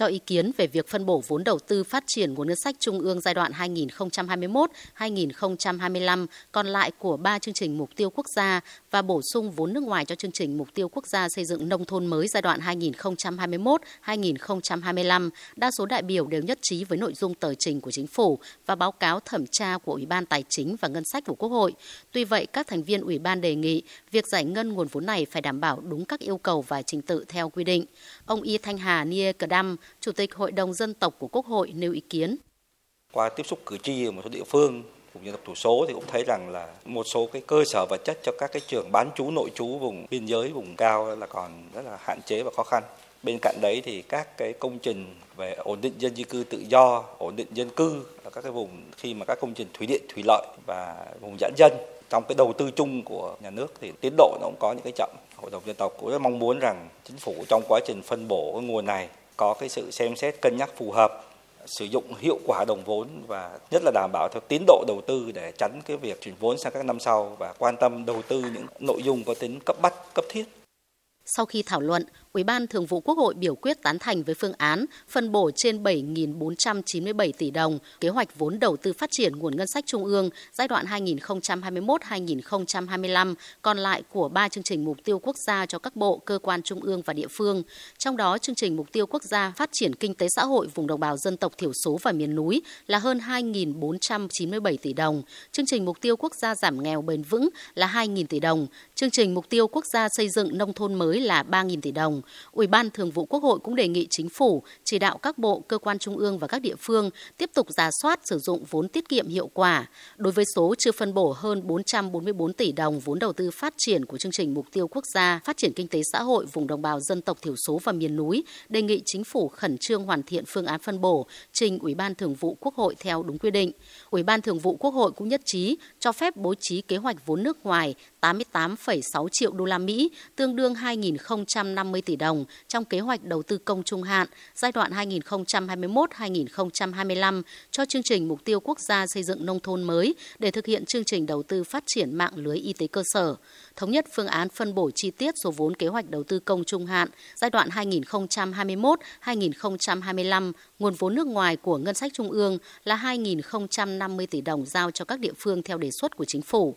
cho ý kiến về việc phân bổ vốn đầu tư phát triển nguồn ngân sách trung ương giai đoạn 2021-2025 còn lại của 3 chương trình mục tiêu quốc gia và bổ sung vốn nước ngoài cho chương trình mục tiêu quốc gia xây dựng nông thôn mới giai đoạn 2021-2025. Đa số đại biểu đều nhất trí với nội dung tờ trình của Chính phủ và báo cáo thẩm tra của Ủy ban Tài chính và Ngân sách của Quốc hội. Tuy vậy, các thành viên Ủy ban đề nghị việc giải ngân nguồn vốn này phải đảm bảo đúng các yêu cầu và trình tự theo quy định. Ông Y Thanh Hà Nier-cờ-đăm, Chủ tịch Hội đồng Dân tộc của Quốc hội nêu ý kiến. Qua tiếp xúc cử tri ở một số địa phương vùng dân tộc thiểu số thì cũng thấy rằng là một số cái cơ sở vật chất cho các cái trường bán trú nội trú vùng biên giới, vùng cao là còn rất là hạn chế và khó khăn. Bên cạnh đấy thì các cái công trình về ổn định dân di cư tự do, ổn định dân cư ở các cái vùng khi mà các công trình thủy điện, thủy lợi và vùng giãn dân trong cái đầu tư chung của nhà nước thì tiến độ nó cũng có những cái chậm. Hội đồng dân tộc cũng rất mong muốn rằng chính phủ trong quá trình phân bổ cái nguồn này có cái sự xem xét cân nhắc phù hợp, sử dụng hiệu quả đồng vốn và nhất là đảm bảo theo tiến độ đầu tư để tránh cái việc chuyển vốn sang các năm sau và quan tâm đầu tư những nội dung có tính cấp bách, cấp thiết. Sau khi thảo luận, Ủy ban Thường vụ Quốc hội biểu quyết tán thành với phương án phân bổ trên 7.497 tỷ đồng kế hoạch vốn đầu tư phát triển nguồn ngân sách trung ương giai đoạn 2021-2025 còn lại của 3 chương trình mục tiêu quốc gia cho các bộ, cơ quan trung ương và địa phương. Trong đó, chương trình mục tiêu quốc gia phát triển kinh tế xã hội vùng đồng bào dân tộc thiểu số và miền núi là hơn 2.497 tỷ đồng. Chương trình mục tiêu quốc gia giảm nghèo bền vững là 2.000 tỷ đồng. Chương trình mục tiêu quốc gia xây dựng nông thôn mới là 3.000 tỷ đồng. Ủy ban Thường vụ Quốc hội cũng đề nghị Chính phủ chỉ đạo các bộ, cơ quan trung ương và các địa phương tiếp tục rà soát sử dụng vốn tiết kiệm hiệu quả. Đối với số chưa phân bổ hơn 444 tỷ đồng vốn đầu tư phát triển của chương trình mục tiêu quốc gia phát triển kinh tế xã hội vùng đồng bào dân tộc thiểu số và miền núi, đề nghị Chính phủ khẩn trương hoàn thiện phương án phân bổ trình Ủy ban Thường vụ Quốc hội theo đúng quy định. Ủy ban Thường vụ Quốc hội cũng nhất trí cho phép bố trí kế hoạch vốn nước ngoài 88,6 triệu đô la Mỹ, tương đương 2.050 tỷ đồng trong kế hoạch đầu tư công trung hạn giai đoạn 2021-2025 cho chương trình mục tiêu quốc gia xây dựng nông thôn mới để thực hiện chương trình đầu tư phát triển mạng lưới y tế cơ sở. Thống nhất phương án phân bổ chi tiết số vốn kế hoạch đầu tư công trung hạn giai đoạn 2021-2025, nguồn vốn nước ngoài của ngân sách trung ương là 2.050 tỷ đồng giao cho các địa phương theo đề xuất của Chính phủ.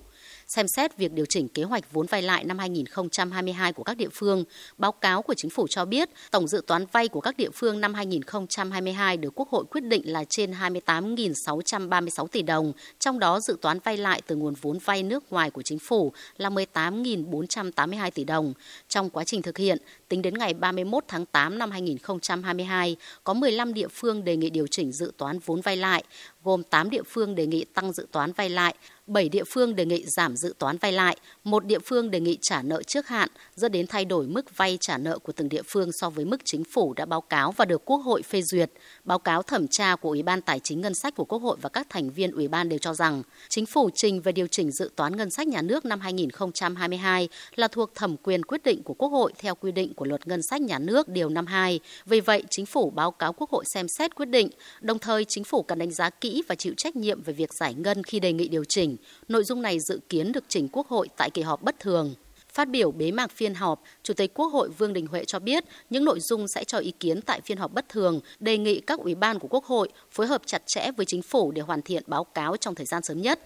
Xem xét việc điều chỉnh kế hoạch vốn vay lại năm 2022 của các địa phương, báo cáo của Chính phủ cho biết tổng dự toán vay của các địa phương năm 2022 được Quốc hội quyết định là trên 28.636 tỷ đồng, trong đó dự toán vay lại từ nguồn vốn vay nước ngoài của Chính phủ là 18.482 tỷ đồng. Trong quá trình thực hiện, tính đến ngày 31 tháng 8 năm 2022, có 15 địa phương đề nghị điều chỉnh dự toán vốn vay lại, gồm 8 địa phương đề nghị tăng dự toán vay lại, 7 địa phương đề nghị giảm dự toán vay lại, 1 địa phương đề nghị trả nợ trước hạn, dẫn đến thay đổi mức vay trả nợ của từng địa phương so với mức Chính phủ đã báo cáo và được Quốc hội phê duyệt. Báo cáo thẩm tra của Ủy ban Tài chính Ngân sách của Quốc hội và các thành viên Ủy ban đều cho rằng, Chính phủ trình về điều chỉnh dự toán ngân sách nhà nước năm 2022 là thuộc thẩm quyền quyết định của Quốc hội theo quy định của Luật Ngân sách nhà nước điều 52. Vì vậy, Chính phủ báo cáo Quốc hội xem xét quyết định, đồng thời Chính phủ cần đánh giá kỹ và chịu trách nhiệm về việc giải ngân khi đề nghị điều chỉnh. Nội dung này dự kiến được trình Quốc hội tại kỳ họp bất thường. Phát biểu bế mạc phiên họp, Chủ tịch Quốc hội Vương Đình Huệ cho biết những nội dung sẽ cho ý kiến tại phiên họp bất thường, đề nghị các ủy ban của Quốc hội phối hợp chặt chẽ với Chính phủ để hoàn thiện báo cáo trong thời gian sớm nhất.